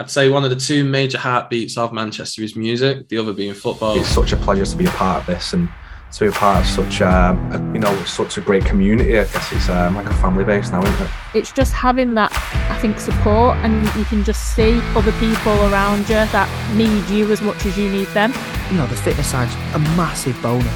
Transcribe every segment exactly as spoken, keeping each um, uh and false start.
I'd say one of the two major heartbeats of Manchester is music, the other being football. It's such a pleasure to be a part of this and to be a part of such um, a, you know, such a great community. I guess it's um, like a family base now, isn't it? It's just having that, I think, support, and you can just see other people around you that need you as much as you need them. You know, the fitness side's a massive bonus.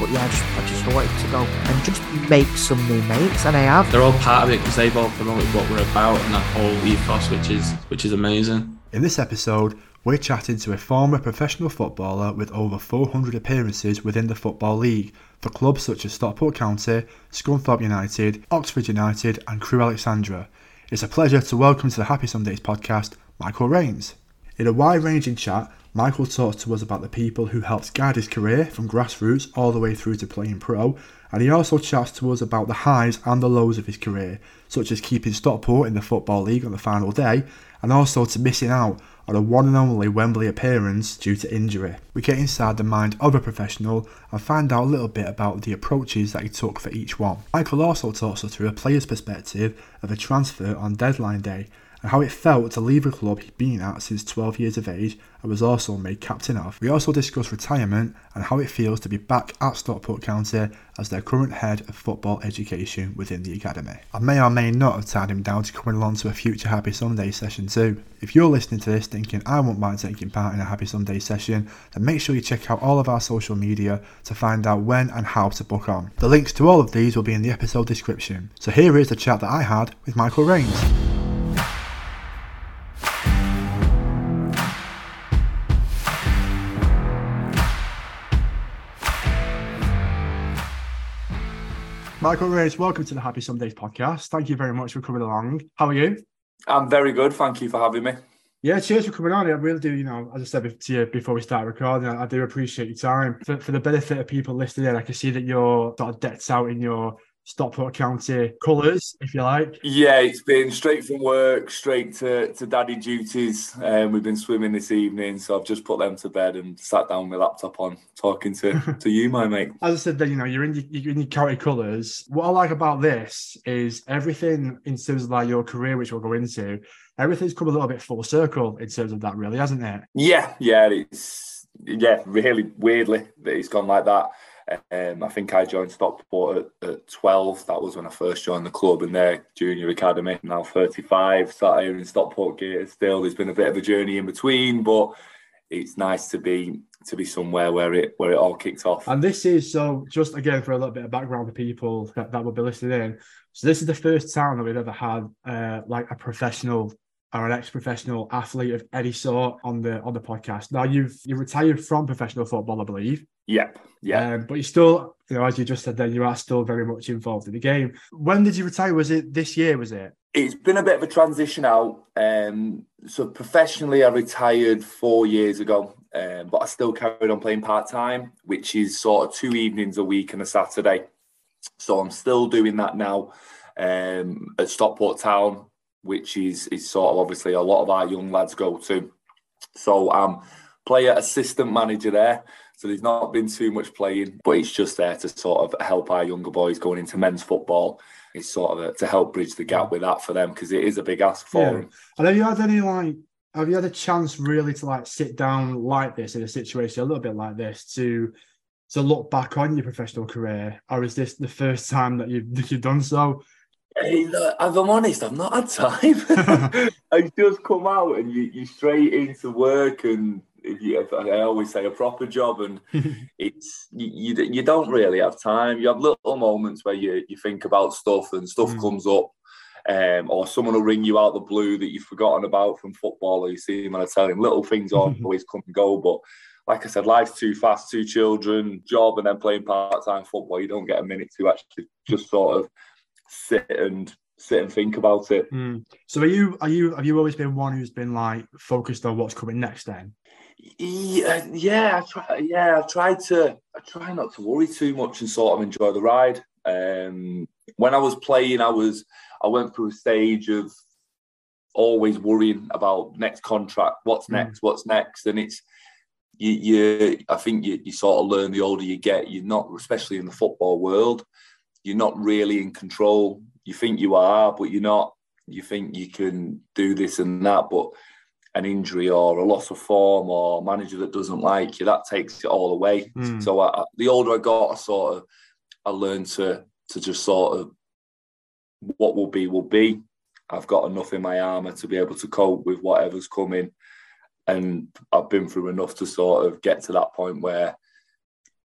But yeah, I just, I just wanted to go and just make some new mates, and I have. They're all part of it because they've all promoted what we're about and that whole ethos, which is which is amazing. In this episode, we're chatting to a former professional footballer with over four hundred appearances within the Football League for clubs such as Stockport County, Scunthorpe United, Oxford United and Crewe Alexandra. It's a pleasure to welcome to the Happy Somedays podcast, Michael Raynes. In a wide-ranging chat, Michael talks to us about the people who helped guide his career from grassroots all the way through to playing pro, and he also chats to us about the highs and the lows of his career, such as keeping Stockport in the Football League on the final day, and also to missing out on a one and only Wembley appearance due to injury. We get inside the mind of a professional and find out a little bit about the approaches that he took for each one. Michael also talks us through a player's perspective of a transfer on deadline day, and how it felt to leave a club he'd been at since twelve years of age and was also made captain of. We also discuss retirement and how it feels to be back at Stockport County as their current head of football education within the academy. I may or may not have tied him down to coming along to a future Happy Somedays session too. If you're listening to this thinking I won't mind taking part in a Happy Somedays session, then make sure you check out all of our social media to find out when and how to book on. The links to all of these will be in the episode description. So here is the chat that I had with Michael Raynes. Michael Raynes, welcome to the Happy Somedays podcast. Thank you very much for coming along. How are you? I'm very good. Thank you for having me. Yeah, cheers for coming on. I really do, you know, as I said to you before we started recording, I do appreciate your time. For, for the benefit of people listening, I can see that you're sort of decked out in your Stockport County colours, if you like. Yeah, it's been straight from work, straight to, to daddy duties. Um, we've been swimming this evening, so I've just put them to bed and sat down with my laptop on, talking to, to you, my mate. As I said, then, you know, you're in your, you're in your county colours. What I like about this is everything in terms of like your career, which we'll go into, everything's come a little bit full circle in terms of that, really, hasn't it? Yeah, yeah, it's yeah, really weirdly that it's gone like that. Um, I think I joined Stockport at, at twelve. That was when I first joined the club in their junior academy. Now thirty-five, sat here in Stockport gear still. There's been a bit of a journey in between, but it's nice to be to be somewhere where it where it all kicked off. And this is, so just again for a little bit of background for people that, that will be listening in, so this is the first time that we've ever had uh, like a professional or an ex-professional athlete of any sort on the on the podcast. Now, you've you retired from professional football, I believe. Yep, yeah. Um, but you're still, you know, as you just said then, you are still very much involved in the game. When did you retire? Was it this year, was it? It's been a bit of a transition out. Um, so professionally, I retired four years ago, um, but I still carried on playing part-time, which is sort of two evenings a week and a Saturday. So I'm still doing that now um, at Stockport Town, which is is sort of obviously a lot of our young lads go to. So I'm um, player assistant manager there. So there's not been too much playing, but it's just there to sort of help our younger boys going into men's football. It's sort of a, to help bridge the gap with that for them, because it is a big ask for yeah. them. And have you had any like, have you had a chance really to like sit down like this in a situation a little bit like this to to look back on your professional career, or is this the first time that you've that you've done so? If I'm honest, I've not had time. I just come out and you, you're straight into work, and you, I always say a proper job, and it's you, you you don't really have time. You have little moments where you, you think about stuff and stuff mm. comes up, um, or someone will ring you out the blue that you've forgotten about from football, or you see him and I tell him little things always come and go, but like I said, life's too fast, two children, job, and then playing part-time football. You don't get a minute to actually just sort of sit and sit and think about it. Mm. So are you, are you, have you always been one who's been like focused on what's coming next then? Yeah, yeah, I try, yeah, I try to, I try not to worry too much and sort of enjoy the ride. Um, when I was playing, I was, I went through a stage of always worrying about next contract, what's mm. next, what's next. And it's, you, you I think you, you sort of learn the older you get, you're not, especially in the football world, you're not really in control. You think you are, but you're not. You think you can do this and that, but an injury or a loss of form or a manager that doesn't like you, that takes it all away. Mm. So I, the older I got, I sort of, I learned to to just sort of, what will be will be. I've got enough in my armour to be able to cope with whatever's coming. And I've been through enough to sort of get to that point where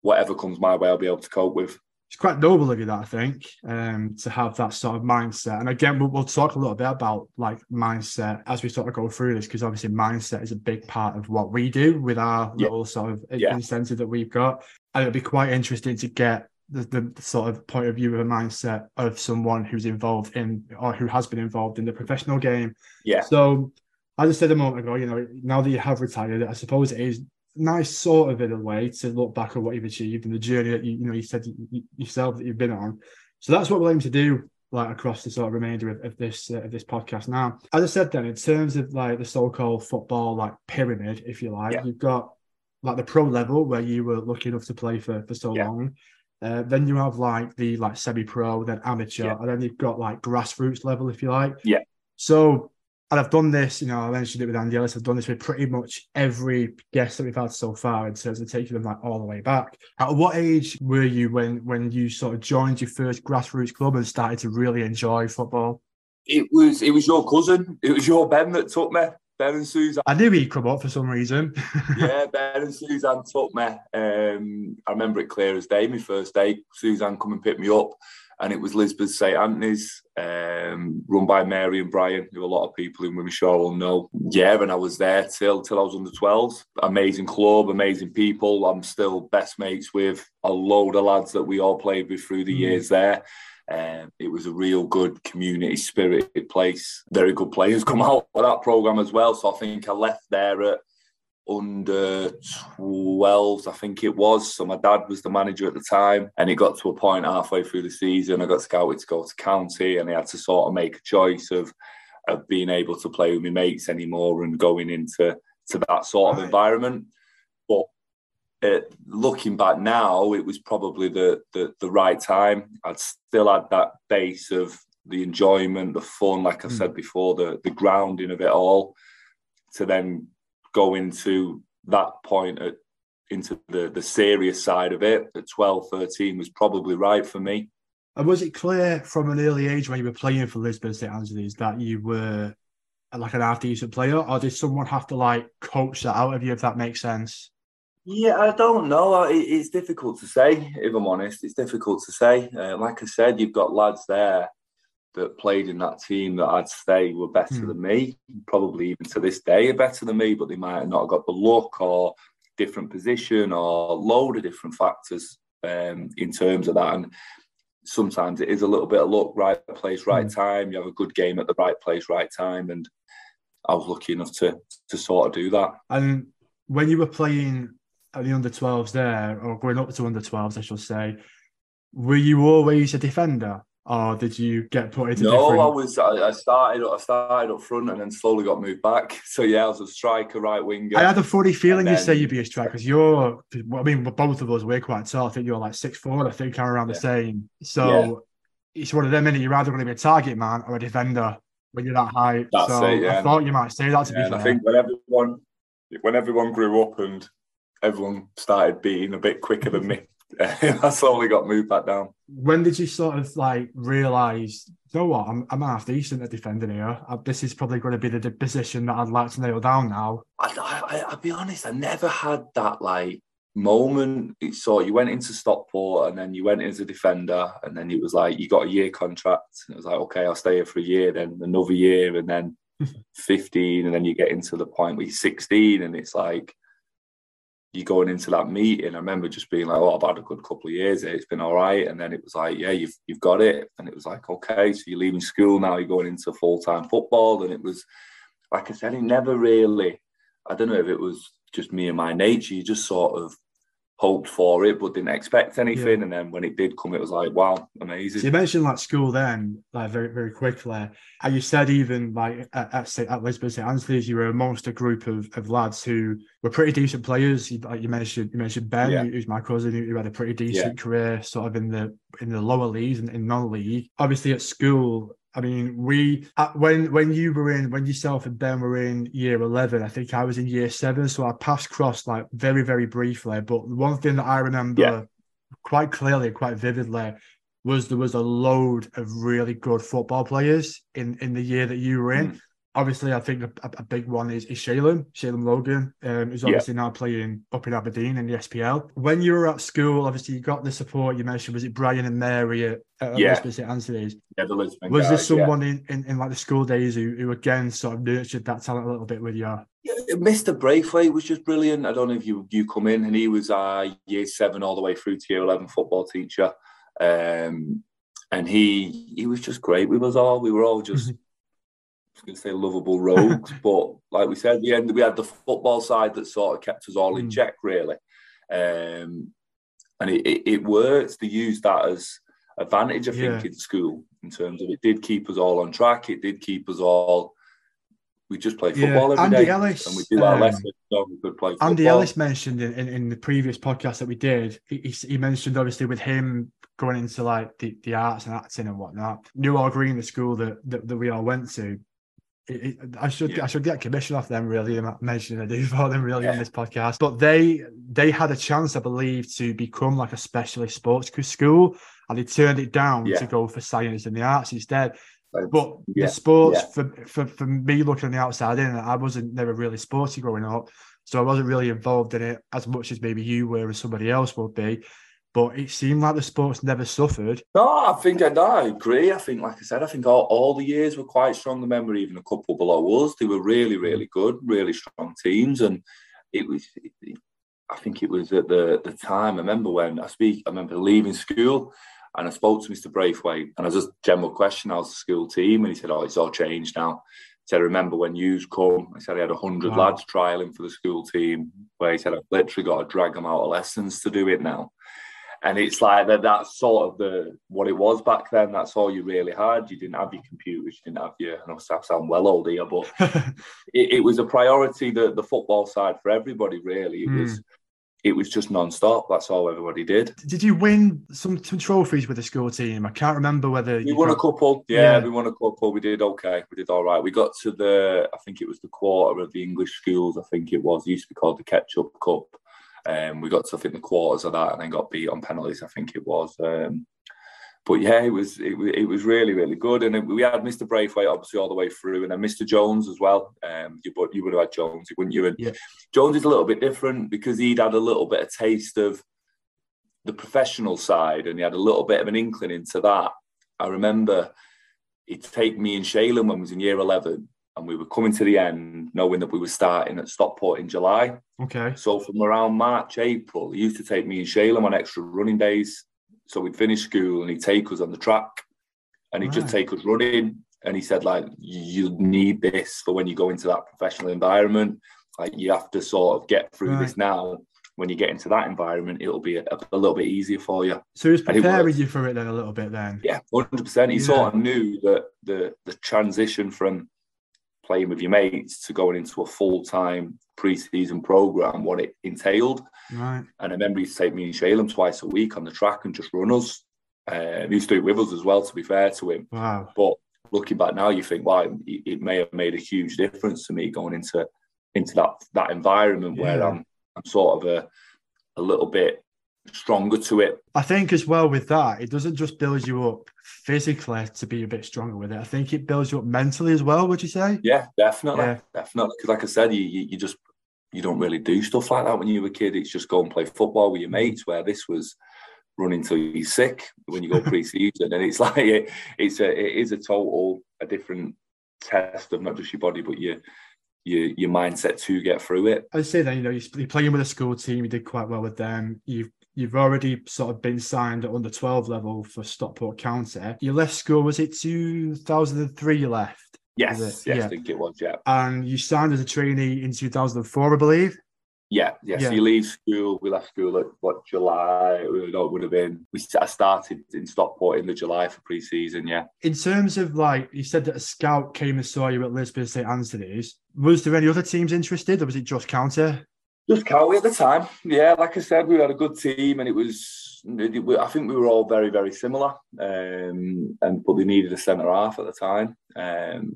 whatever comes my way, I'll be able to cope with. It's quite noble of you, that, I think, um, to have that sort of mindset. And again, we'll, we'll talk a little bit about like mindset as we sort of go through this, because obviously mindset is a big part of what we do with our yeah. little sort of yeah. incentive that we've got. And it'll be quite interesting to get the, the, the sort of point of view of a mindset of someone who's involved in or who has been involved in the professional game. Yeah. So as I said a moment ago, you know, now that you have retired, I suppose it is nice sort of in a way to look back at what you've achieved and the journey that you, you know, you said you, yourself that you've been on. So that's what we're aiming to do, like across the sort of remainder of, of this uh, of this podcast. Now, as I said, then in terms of like the so-called football like pyramid, if you like, yeah. you've got like the pro level where you were lucky enough to play for for so yeah. long. Uh, then you have like the like semi-pro, then amateur, yeah. and then you've got like grassroots level, if you like. Yeah. So. And I've done this, you know, I mentioned it with Andy Ellis, I've done this with pretty much every guest that we've had so far in terms of taking them like all the way back. At what age were you when when you sort of joined your first grassroots club and started to really enjoy football? It was it was your cousin. It was your Ben that took me, Ben and Suzanne. I knew he'd come up for some reason. Yeah, Ben and Suzanne took me. Um, I remember it clear as day, my first day. Suzanne come and pick me up. And it was Lisburn Saint Anthony's, um, run by Mary and Brian, who a lot of people in Wimishaw will know. Yeah, and I was there till till I was under twelves. Amazing club, amazing people. I'm still best mates with a load of lads that we all played with through the mm. years there. Um, it was a real good community-spirited place. Very good players come out of that programme as well. So I think I left there at under twelves, I think it was. So my dad was the manager at the time, and it got to a point halfway through the season, I got scouted to go to county, and I had to sort of make a choice of of being able to play with my mates anymore and going into to that sort of right. environment. But uh, looking back now, it was probably the, the the right time. I'd still had that base of the enjoyment, the fun, like I mm. said before, the the grounding of it all, to then go into that point at, into the, the serious side of it at twelve, thirteen was probably right for me. And was it clear from an early age when you were playing for Lisburn Saint Anthony's that you were like an half-decent player, or did someone have to like coach that out of you, if that makes sense? Yeah, I don't know. It, it's difficult to say, if I'm honest. It's difficult to say. Uh, like I said, you've got lads there that played in that team that I'd say were better mm. than me, probably even to this day are better than me, but they might have not got the look or different position or a load of different factors um, in terms of that. And sometimes it is a little bit of luck, right place, right mm. time. You have a good game at the right place, right time. And I was lucky enough to to sort of do that. And when you were playing at the under twelves there, or going up to under twelves, I shall say, were you always a defender? Or did you get put into no, different... No, I was. I started, I started up front and then slowly got moved back. So, yeah, I was a striker, right winger. I had a funny feeling then... you say you'd be a striker, because you're... I mean, both of us, we're quite tall. I think you're like six foot four. I think I'm around yeah. the same. So, yeah. it's one of them, isn't it? You're either going to be a target man or a defender when you're that height. That's so it, yeah. I thought you might say that, to yeah, be fair. I think when everyone, when everyone grew up and everyone started beating a bit quicker than me, I slowly got moved back down. When did you sort of like realise, you know what, I'm, I'm half decent at defending here. I, this is probably going to be the, the position that I'd like to nail down now. I, I, I'll be honest, I never had that like moment. It's sort of, you went into Stockport and then you went in as a defender, and then it was like you got a year contract. And it was like, okay, I'll stay here for a year, then another year, and then fifteen, and then you get into the point where you're sixteen, and it's like, you going into that meeting, I remember just being like, oh, I've had a good couple of years here. It's been all right. And then it was like, yeah, you've you've got it. And it was like, okay, so you're leaving school now, you're going into full-time football. And it was, like I said, it never really, I don't know if it was just me and my nature, you just sort of hoped for it, but didn't expect anything. Yeah. And then when it did come, it was like, wow, amazing. So you mentioned like school then, like very, very quickly. And you said even like at, at, at Lisburn Saint Anthony's, you were amongst a group of, of lads who were pretty decent players. You, like you mentioned, you mentioned Ben, yeah. who's my cousin, who had a pretty decent yeah. career, sort of in the in the lower leagues and in, in non-league. Obviously at school, I mean, we when when you were in, when yourself and Ben were in year eleven, I think I was in year seven, so our paths crossed like very, very briefly. But one thing that I remember yeah. quite clearly, quite vividly, was there was a load of really good football players in, in the year that you were in. Mm. Obviously, I think a, a big one is, is Shaleum, Shaleum Logan, um, who's obviously yeah. now playing up in Aberdeen in the S P L. When you were at school, obviously you got the support you mentioned. Was it Brian and Mary at, at yeah. Lisburn Saint Anthony's? Yeah, the Lisburn Was guys, there someone yeah. in, in, in like the school days who, who again sort of nurtured that talent a little bit with you? Mister Braithwaite was just brilliant. I don't know if you you come in, and he was uh, year seven all the way through to year eleven football teacher. Um, and he he was just great. We was all we were all just. I was going to say lovable rogues, but like we said, we had, we had the football side that sort of kept us all in mm. check, really. Um, and it, it, it worked. They used that as advantage, I yeah. think, in school, in terms of it did keep us all on track. It did keep us all... We just play football yeah. every Andy day. Ellis, and we do our um, lessons, so we could play football. Andy Ellis mentioned in, in, in the previous podcast that we did, he, he mentioned, obviously, with him going into like the, the arts and acting and whatnot, Newall Green, the school that, that, that we all went to, It, it, I should yeah. I should get commission off them, really, mentioning I do for them, really, yeah. on this podcast. But they they had a chance, I believe, to become like a specialist sports school, and they turned it down yeah. to go for science and the arts instead. But yeah. the sports, yeah. for, for, for me looking on the outside in, I wasn't never really sporty growing up, so I wasn't really involved in it as much as maybe you were and somebody else would be. But it seemed like the sports never suffered. No, I think I, no, I agree. I think, like I said, I think all, all the years were quite strong. I remember even a couple below us, they were really, really good, really strong teams. And it was, it, I think it was at the, the time, I remember when I speak, I remember leaving school and I spoke to Mister Braithwaite and I was just general question, how's the school team? And he said, oh, it's all changed now. He said, I remember when you's come, I said, I had one hundred wow. lads trialing for the school team, where he said, I've literally got to drag them out of lessons to do it now. And it's like that. That's sort of the what it was back then. That's all you really had. You didn't have your computers. You didn't have your. And I sound well old here, but it, it was a priority. The the football side for everybody really. It mm. was. It was just non-stop. That's all everybody did. Did you win some, some trophies with the school team? I can't remember whether we won got... a couple. Yeah, yeah, we won a couple. We did okay. We did all right. We got to the. I think it was the quarter of the English schools. I think it was. It used to be called the Ketchup Cup. Um, we got to, I think, the quarters of that and then got beat on penalties, I think it was. Um, but, yeah, it was it, it was really, really good. And it, we had Mister Braithwaite, obviously, all the way through. And then Mister Jones as well. Um, you, you would have had Jones, wouldn't you? And yeah. Jones is a little bit different because he'd had a little bit of taste of the professional side and he had a little bit of an inkling into that. I remember he'd take me and Shaleum when I was in year eleven. And we were coming to the end, knowing that we were starting at Stockport in July. Okay. So from around March, April, he used to take me and Shaleum on extra running days. So we'd finish school and he'd take us on the track and he'd right. just take us running. And he said, like, you need this for when you go into that professional environment. Like, you have to sort of get through right. this now. When you get into that environment, it'll be a, a little bit easier for you. So he's preparing you for it then a little bit then? Yeah, one hundred percent. He yeah. sort of knew that the the transition from playing with your mates to going into a full-time pre-season programme, what it entailed. Right. And I remember he used to take me and Shaleum twice a week on the track and just run us. Uh, he used to do it with us as well, to be fair to him. Wow. But looking back now, you think, wow, it, it may have made a huge difference to me going into into that that environment yeah. where I'm, I'm sort of a a little bit stronger to it. I think as well with that, it doesn't just build you up physically to be a bit stronger with it. I think it builds you up mentally as well, would you say? Yeah, definitely. Yeah. Definitely. Because like I said, you, you just, you don't really do stuff like that when you were a kid. It's just go and play football with your mates, where this was running till you're sick when you go pre-season. And it's like, it, it's a, it is a total, a different test of not just your body, but your, Your, your mindset to get through it. I'd say that, you know, you're playing with a school team, you did quite well with them. You've you've already sort of been signed at under twelve level for Stockport County. You left school, was it two thousand three you left? Yes, yes, yeah. I think it was, yeah. And you signed as a trainee in two thousand four, I believe? Yeah, yeah, yeah. So you leave school, we left school at, what, July? No, it would have been, we, I started in Stockport in the July for pre-season, yeah. In terms of, like, you said that a scout came and saw you at Lisburn Saint Anthony's. Was there any other teams interested, or was it just County? Just Cowie at the time. Yeah, like I said, we had a good team, and it was, I think we were all very, very similar. Um, and but they needed a centre half at the time. Um,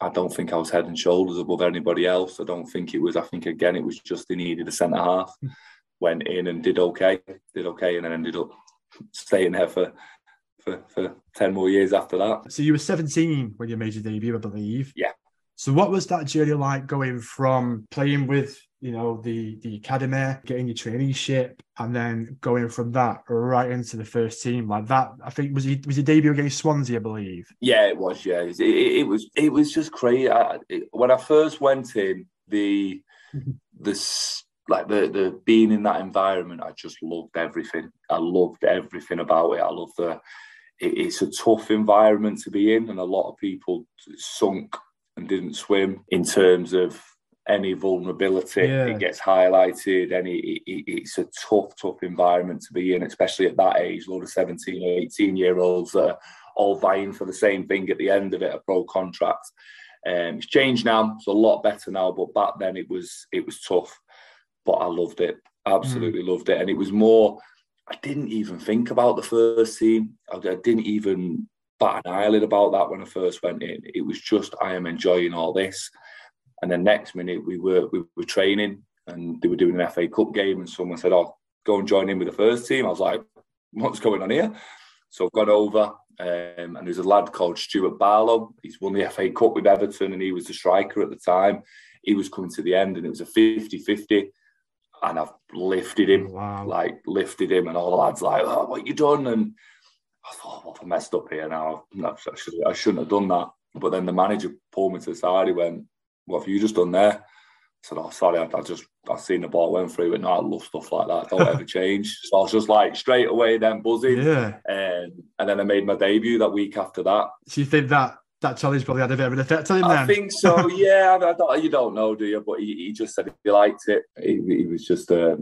I don't think I was head and shoulders above anybody else. I don't think it was. I think again, it was just they needed a centre half. Went in and did okay, did okay, and then ended up staying there for, for for ten more years after that. So you were seventeen when you made your debut, I believe. Yeah. So what was that journey like, going from playing with, you know, the the academy, getting your traineeship, and then going from that right into the first team like that? I think was it was your debut against Swansea, I believe. Yeah, it was. Yeah, it, it, it was. It was just crazy. I, it, when I first went in, the the like the the being in that environment, I just loved everything. I loved everything about it. I loved the. It, it's a tough environment to be in, and a lot of people sunk and didn't swim in terms of any vulnerability. Yeah. It gets highlighted, and it, it, it's a tough, tough environment to be in, especially at that age. A lot of seventeen, eighteen-year-olds that are all vying for the same thing at the end of it, a pro contract. Um, it's changed now. It's a lot better now, but back then it was it was tough. But I loved it. Absolutely mm. loved it. And it was more, I didn't even think about the first team. I, I didn't even bat an eyelid about that when I first went in. It was just, I am enjoying all this. And the next minute we were we were training, and they were doing an F A Cup game, and someone said, "Oh, go and join in with the first team." I was like, "What's going on here?" So I've gone over, um, and there's a lad called Stuart Barlow. He's won the F A Cup with Everton, and he was the striker at the time. He was coming to the end, and it was a fifty-fifty. And I've lifted him, wow. like lifted him, and all the lads like, "Oh, what you done?" And I thought, "What, I messed up here now? I shouldn't, I shouldn't have done that." But then the manager pulled me to the side. He went, "What have you just done there?" I said, "Oh, sorry, I, I just, I seen the ball went through it. No, I love stuff like that. Don't ever change." So I was just like straight away then buzzing. Yeah. And, and then I made my debut that week after that. So you think that that challenge probably had a bit of an effect on him then? I think so, yeah. I don't, you don't know, do you? But he, he just said he liked it. He, he was just, uh,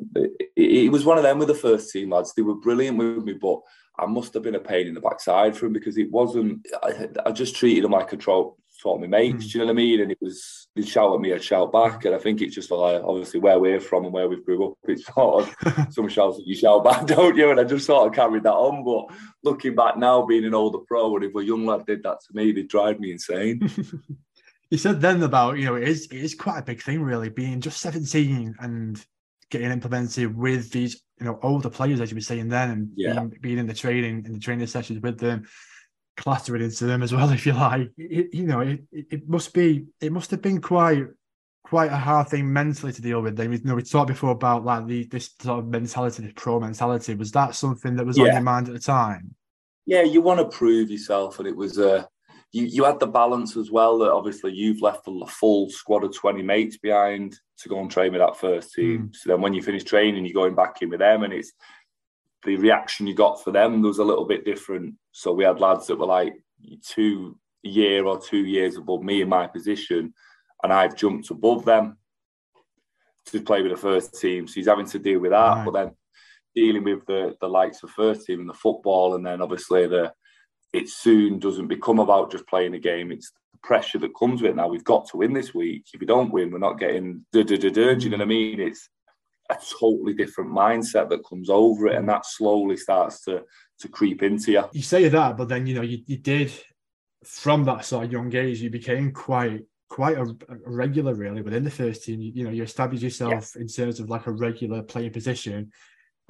he, he was one of them with the first team lads. They were brilliant with me, but I must have been a pain in the backside for him, because it wasn't, I, I just treated him like a trope. Taught my mates, mm. do you know what I mean? And it was, they'd shout at me, I'd shout back. And I think it's just like, obviously, where we're from and where we've grew up, it's sort of, some shouts that you shout back, don't you? And I just sort of carried that on. But looking back now, being an older pro, and if a young lad did that to me, they'd drive me insane. You said then about, you know, it is, it is quite a big thing, really, being just seventeen and getting implemented with these, you know, older players, as you were saying then, and yeah. being, being in the training, in the training sessions with them. Clattering into them as well, if you like. It, you know, it, it must be, it must have been quite, quite a hard thing mentally to deal with. Then, you know, we talked before about like the this sort of mentality, this pro mentality. Was that something that was yeah. on your mind at the time? Yeah, you want to prove yourself, and it was a. Uh, you you had the balance as well that obviously you've left a full squad of twenty mates behind to go and train with that first team. Mm. So then, when you finish training, you're going back in with them, and it's. The reaction you got for them was a little bit different. So we had lads that were like two year or two years above me in my position, and I've jumped above them to play with the first team. So he's having to deal with that, right. But then dealing with the the likes of first team and the football, and then obviously the it soon doesn't become about just playing a game. It's the pressure that comes with it. Now we've got to win this week. If you don't win, we're not getting da da da da. Do you know what I mean? It's a totally different mindset that comes over it, and that slowly starts to to creep into you. You say that, but then, you know, you, you did, from that sort of young age, you became quite quite a, a regular, really, within the first team. You, you know, you established yourself yeah. in terms of like a regular playing position.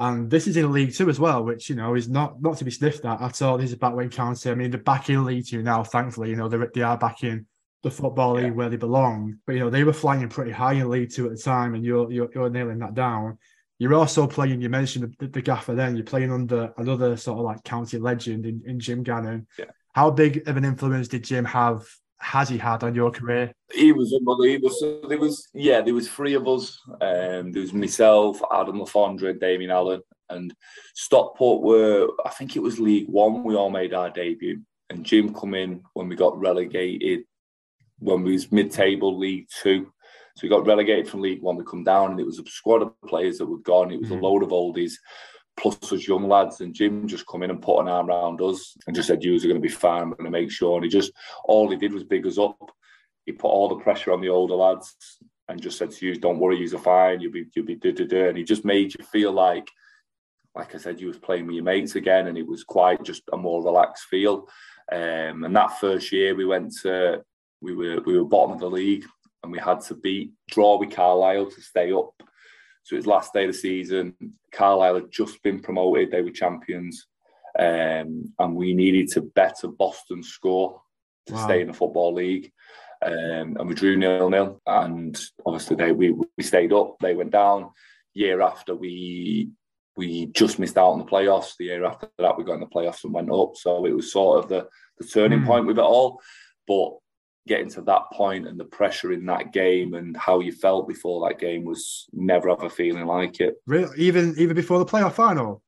And this is in League Two as well, which, you know, is not not to be sniffed at at all. This is back when County, I mean, they're back in League Two now, thankfully. You know, they're, they are back in the football league yeah. where they belong. But, you know, they were flying pretty high in League Two at the time, and you're you're, you're nailing that down. You're also playing, you mentioned the, the gaffer then, you're playing under another sort of like county legend in, in Jim Gannon. Yeah. How big of an influence did Jim have, has he had on your career? He was unbelievable. So there was, yeah, there was three of us. Um, there was myself, Adam Lafondre, Damien Allen, and Stockport were, I think it was League One, we all made our debut. And Jim come in when we got relegated, when we was mid-table League Two. So we got relegated from League One, we come down, and it was a squad of players that were gone. It was mm-hmm. a load of oldies, plus us young lads, and Jim just come in and put an arm around us and just said, "Yous are going to be fine, we're going to make sure." And he just, all he did was big us up. He put all the pressure on the older lads, and just said to you, don't worry, you're fine, you'll be, you'll be da-da-da. And he just made you feel like, like I said, you was playing with your mates again, and it was quite just a more relaxed feel. Um, and that first year we went to, we were we were bottom of the league, and we had to beat, draw with Carlisle to stay up. So it was last day of the season. Carlisle had just been promoted, they were champions. Um, and we needed to better Boston's score to wow. stay in the Football League. Um, and we drew nil-nil. And obviously they we, we stayed up, they went down. Year after we we just missed out on the playoffs. The year after that we got in the playoffs and went up. So it was sort of the, the turning mm. point with it all. But getting to that point and the pressure in that game and how you felt before that game was never ever feeling like it. Really? Even even before the playoff final?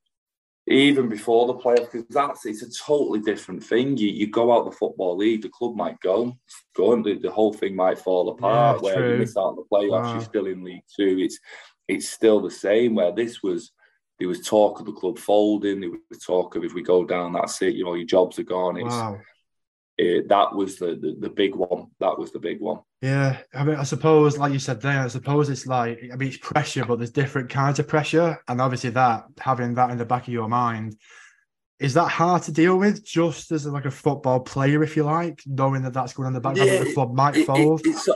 Even before the playoff, because that's it's a totally different thing. You you go out the Football League, the club might go, go the, the whole thing might fall apart. Yeah, where true. You miss out on the playoffs, wow. you're still in League Two. It's it's still the same. Where this was, there was talk of the club folding. There was talk of if we go down, that's it. You know, your jobs are gone. It's wow. it, that was the, the the big one. That was the big one. Yeah, I mean, I suppose, like you said there, I suppose it's like, I mean, it's pressure, but there's different kinds of pressure. And obviously that, having that in the back of your mind, is that hard to deal with just as like a football player, if you like, knowing that that's going on the back yeah, of the club might it, fold? It, it's,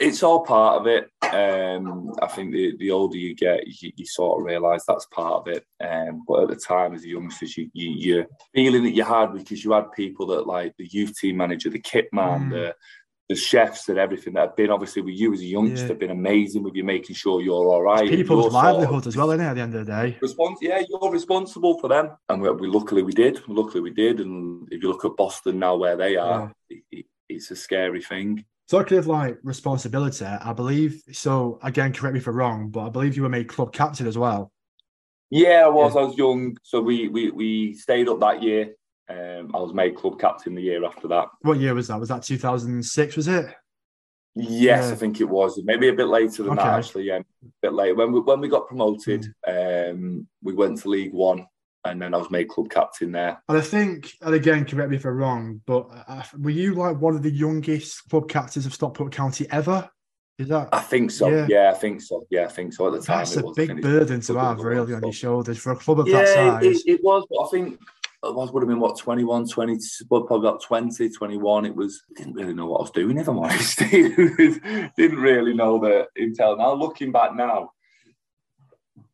it's all part of it. Um, I think the, the older you get, you, you sort of realise that's part of it. Um, but at the time, as a youngster, you, you, you're feeling that you had, because you had people that, like the youth team manager, the kit man, mm. the... the chefs and everything that have been, obviously, with you as a youngster, yeah. been amazing with you, making sure you're all right. It's people's livelihoods as well, isn't it, at the end of the day? Respons- yeah, you're responsible for them. And we, we luckily we did. Luckily we did. And if you look at Boston now, where they are, yeah. it, it, it's a scary thing. Talking of, like, responsibility, I believe, so, again, correct me if I'm wrong, but I believe you were made club captain as well. Yeah, I was. Yeah. I was young. So we, we, we stayed up that year. Um, I was made club captain the year after that. What year was that? Was that two thousand six, was it? Yes, yeah. I think it was. Maybe a bit later than okay. that, actually. Yeah, a bit later. When we, when we got promoted, mm. um, we went to League One, and then I was made club captain there. And I think, and again, correct me if I'm wrong, but uh, were you like one of the youngest club captains of Stockport County ever? Is that? I think so. Yeah. yeah, I think so. Yeah, I think so. At the time, that's it was a big burden to have, really, on your shoulders for a club of yeah, that size. It, it was, but I think... It was, would have been, what, twenty-one, twenty, probably about twenty, twenty-one. It was, didn't really know what I was doing, if I'm honest. Didn't really know the intel. Now, looking back now,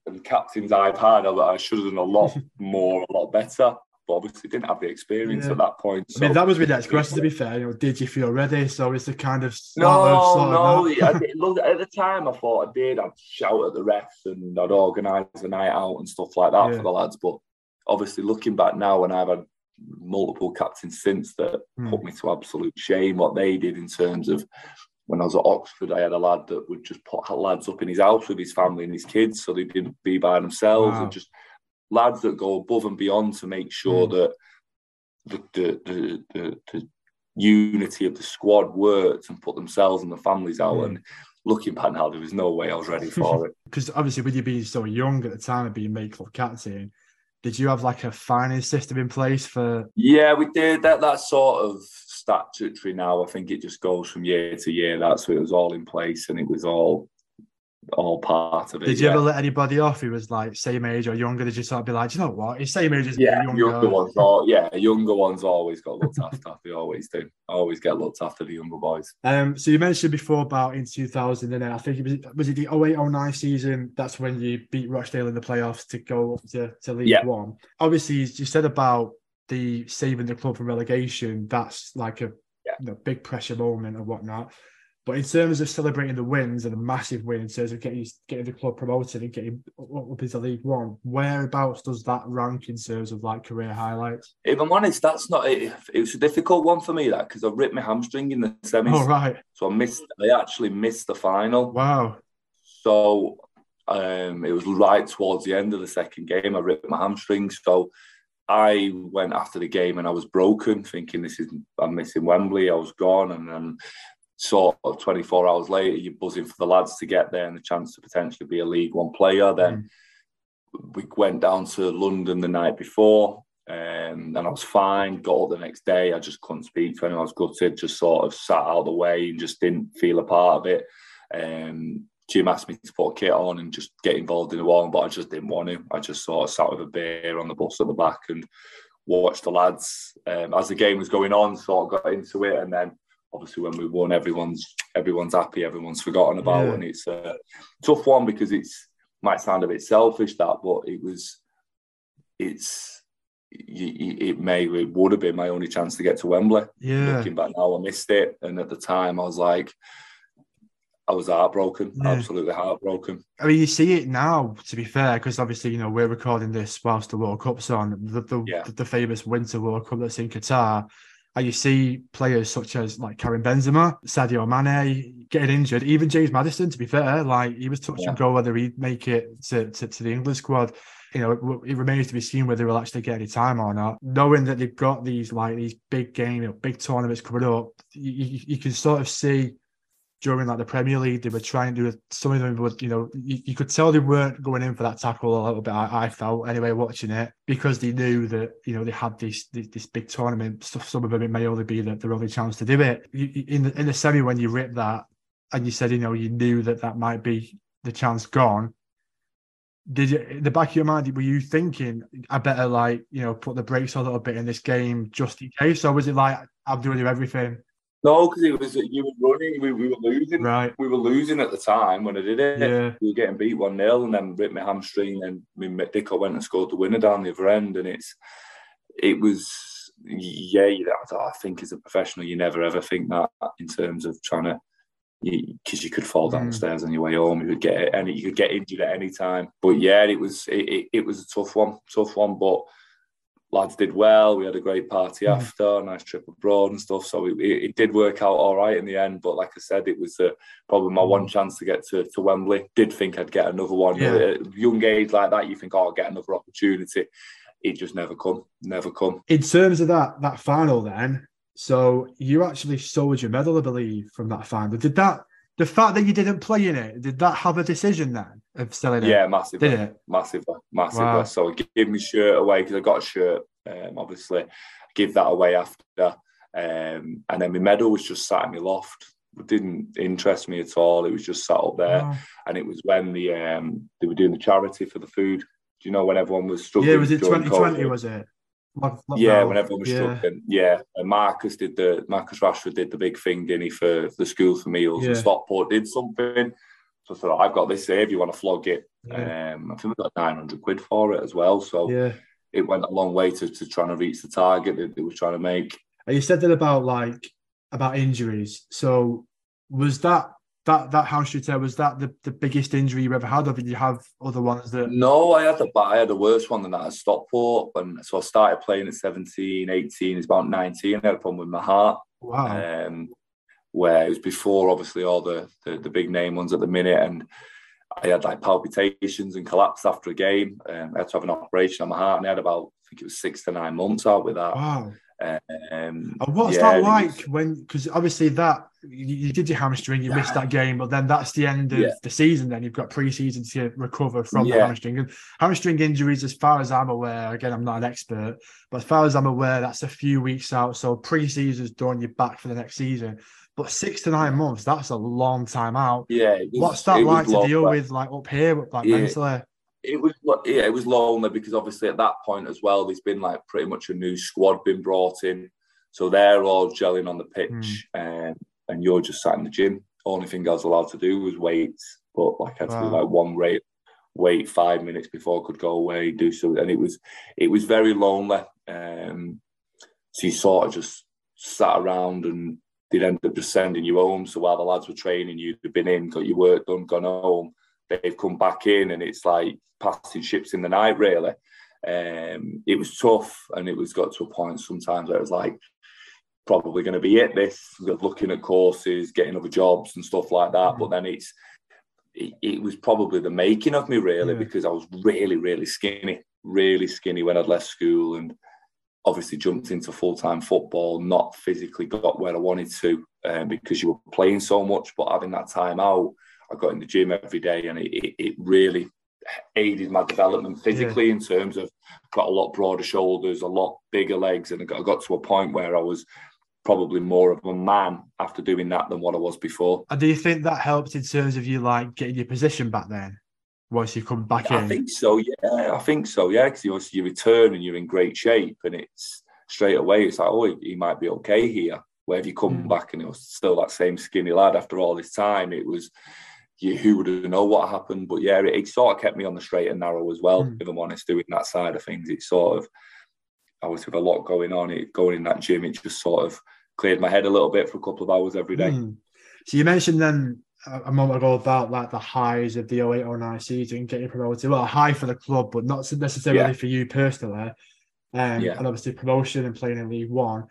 and captains I've had, I should have done a lot more, a lot better. But obviously, didn't have the experience yeah. at that point. So. I mean, that was my next question, to be fair. You know, did you feel ready? So it's the kind of... No, no. I did, look, at the time, I thought I did. I'd shout at the refs, and I'd organise a night out and stuff like that yeah. for the lads, but... Obviously, looking back now, and I've had multiple captains since that mm. put me to absolute shame what they did in terms of when I was at Oxford, I had a lad that would just put lads up in his house with his family and his kids so they didn't be by themselves wow. and just lads that go above and beyond to make sure mm. that the the, the, the the unity of the squad worked and put themselves and the families out mm. and looking back now, there was no way I was ready for it. Because obviously, with you being so young at the time and being made club captain, did you have like a finance system in place for? Yeah, we did. That that sort of statutory now, I think it just goes from year to year. That's so it was all in place and it was all all part of it. Did you yeah. ever let anybody off who was like same age or younger? Did you sort of be like, you know what? It's same age as yeah, younger. younger ones. All, yeah, younger ones always got looked after. They always do. Always get looked after, the younger boys. Um. So you mentioned before about in two thousand, and I think it was was it the oh eight oh nine season? That's when you beat Rochdale in the playoffs to go up to, to League yeah. One. Obviously, you said about the saving the club from relegation. That's like a yeah. you know, big pressure moment and whatnot. But in terms of celebrating the wins and the massive win in terms of getting getting the club promoted and getting up into League One, whereabouts does that rank in terms of like career highlights? If I'm honest, that's not it. It was a difficult one for me, that, because I ripped my hamstring in the semis. Oh, right. So I missed. I actually missed the final. Wow. So um, it was right towards the end of the second game. I ripped my hamstring. So I went after the game and I was broken, thinking this is I'm missing Wembley. I was gone, and then. Sort of twenty-four hours later, you're buzzing for the lads to get there and the chance to potentially be a League One player. Then mm. we went down to London the night before, um, and I was fine. Got up the next day. I just couldn't speak to anyone. I was gutted, just sort of sat out of the way and just didn't feel a part of it. Um, Jim asked me to put a kit on and just get involved in the warm, but I just didn't want to. I just sort of sat with a beer on the bus at the back and watched the lads um, as the game was going on, sort of got into it. And then obviously when we won, everyone's everyone's happy, everyone's forgotten about. Yeah. And it's a tough one because it's might sound a bit selfish, that, but it was, it's, it may, it would have been my only chance to get to Wembley. Yeah. Looking back now, I missed it. And at the time I was like, I was heartbroken, yeah. absolutely heartbroken. I mean, you see it now, to be fair, because obviously, you know, we're recording this whilst the World Cup's on, the the, yeah. the the famous Winter World Cup that's in Qatar, and you see players such as, like, Karim Benzema, Sadio Mane getting injured, even James Maddison, to be fair, like, he was touch yeah. and go whether he'd make it to, to, to the England squad. You know, it, it remains to be seen whether he'll actually get any time or not. Knowing that they've got these, like, these big games, you know, big tournaments coming up, you, you, you can sort of see... During like the Premier League, they were trying to do some of them would, you know, you, you could tell they weren't going in for that tackle a little bit. I, I felt anyway watching it because they knew that, you know, they had this this, this big tournament. So some of them it may only be that their only chance to do it. You, in the in the semi when you ripped that and you said, you know, you knew that that might be the chance gone. Did you, in the back of your mind, were you thinking, I better like, you know, put the brakes on a little bit in this game just in case? Or was it like, I'm doing everything? No, because it was you were running, we, we were losing. Right. We were losing at the time when I did it. Yeah. We were getting beat one nil and then ripped my hamstring and my Dicker went and scored the winner down the other end. And it's it was, yeah, I think as a professional, you never ever think that in terms of trying to, because you, you could fall down mm. the stairs on your way home, you could get any, you could get injured at any time. But yeah, it was it, it, it was a tough one, tough one, but... Lads did well. We had a great party mm. after, a nice trip abroad and stuff. So it, it, it did work out all right in the end. But like I said, it was uh, probably my one chance to get to, to Wembley. Did think I'd get another one. Yeah. At a young age like that, you think, oh, I'll get another opportunity. It just never come, never come. In terms of that that final then, so you actually sold your medal, I believe, from that final. Did that, the fact that you didn't play in it, did that have a decision then? Of selling it? Yeah, massively. Did it? Massively. Massively. Wow. So I gave my shirt away because I got a shirt, um, obviously. I gave that away after. Um, and then my medal was just sat in my loft. It didn't interest me at all. It was just sat up there. Wow. And it was when the um, they were doing the charity for the food. Do you know when everyone was struggling? Yeah, was it twenty twenty, was it? Lock, lock yeah, when everyone was yeah. struggling. Yeah, and Marcus did the Marcus Rashford did the big thing, didn't he, for, for the school for meals? Yeah. And Stockport did something. So I thought, I've got this here if you want to flog it. Yeah. Um, I think we got nine hundred quid for it as well. So yeah. it went a long way to, to trying to reach the target that they were trying to make. And you said that about like about injuries. So was that that that hamstring, was that the, the biggest injury you ever had, or did you have other ones that? No, I had the I had a worse one than that at Stockport. And so I started playing at seventeen, eighteen, it's about nineteen. I had a problem with my heart. Wow. Um, where it was before, obviously, all the, the, the big name ones at the minute. And I had, like, palpitations and collapse after a game. Um, I had to have an operation on my heart, and I had about, I think it was six to nine months out with that. Wow. Um, and what's yeah, that like was, when, because obviously that, you, you did your hamstring, you yeah. missed that game, but then that's the end of yeah. the season then. You've got pre-season to recover from yeah. the hamstring. And hamstring injuries, as far as I'm aware, again, I'm not an expert, but as far as I'm aware, that's a few weeks out. So pre-season's done, you're back for the next season. But six to nine months, that's a long time out. Yeah. Was, what's that like to deal back. with, like, up here, like, yeah. mentally? It was yeah, it was lonely because obviously at that point as well, there's been like pretty much a new squad been brought in, so they're all gelling on the pitch, mm. and and you're just sat in the gym. Only thing I was allowed to do was weights, but like I had wow. to do like one rate, wait five minutes before I could go away, do so, and it was it was very lonely. Um, so you sort of just sat around and they'd end up just sending you home. So while the lads were training, you'd been in, got your work done, gone home. They've come back in and it's like passing ships in the night, really. Um, it was tough, and it was got to a point sometimes where it was like, probably going to be it, this, looking at courses, getting other jobs and stuff like that. But then it's it, it was probably the making of me, really, yeah. because I was really, really skinny, really skinny when I'd left school and obviously jumped into full-time football, not physically got where I wanted to um, because you were playing so much, but having that time out, I got in the gym every day, and it, it, it really aided my development physically yeah. in terms of got a lot broader shoulders, a lot bigger legs, and I got, I got to a point where I was probably more of a man after doing that than what I was before. And do you think that helped in terms of you like getting your position back then once you come back in? I think so, yeah. I think so, yeah. Because obviously you return and you're in great shape, and it's straight away it's like, oh, he might be okay here. Where have you come mm. back? And it was still that same skinny lad after all this time. It was, you, who would have known what happened? But yeah, it, it sort of kept me on the straight and narrow as well, mm. if I'm honest, doing that side of things. It sort of, I was with a lot going on, it going in that gym, it just sort of cleared my head a little bit for a couple of hours every day. Mm. So you mentioned then a moment ago about like the highs of the oh eight oh nine season, getting promoted. Well, a high for the club, but not necessarily yeah. for you personally. Um, yeah. And obviously promotion and playing in League One.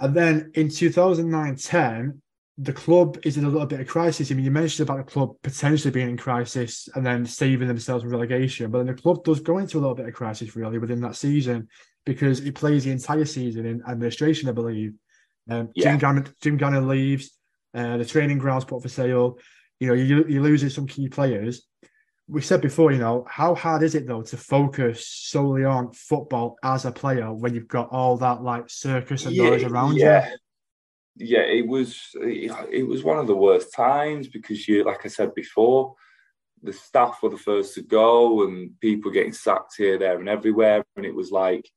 And then in two thousand nine ten, the club is in a little bit of crisis. I mean, you mentioned about the club potentially being in crisis and then saving themselves from relegation. But then the club does go into a little bit of crisis, really, within that season, because he plays the entire season in administration, I believe. Um, yeah. Jim Gannon, Jim Gannon leaves. Uh, the training ground's put for sale. You know, you, you're losing some key players. We said before, you know, how hard is it, though, to focus solely on football as a player when you've got all that, like, circus and yeah, noise around yeah. you? Yeah, it was it was one of the worst times because, you, like I said before, the staff were the first to go and people getting sacked here, there and everywhere. And it was like,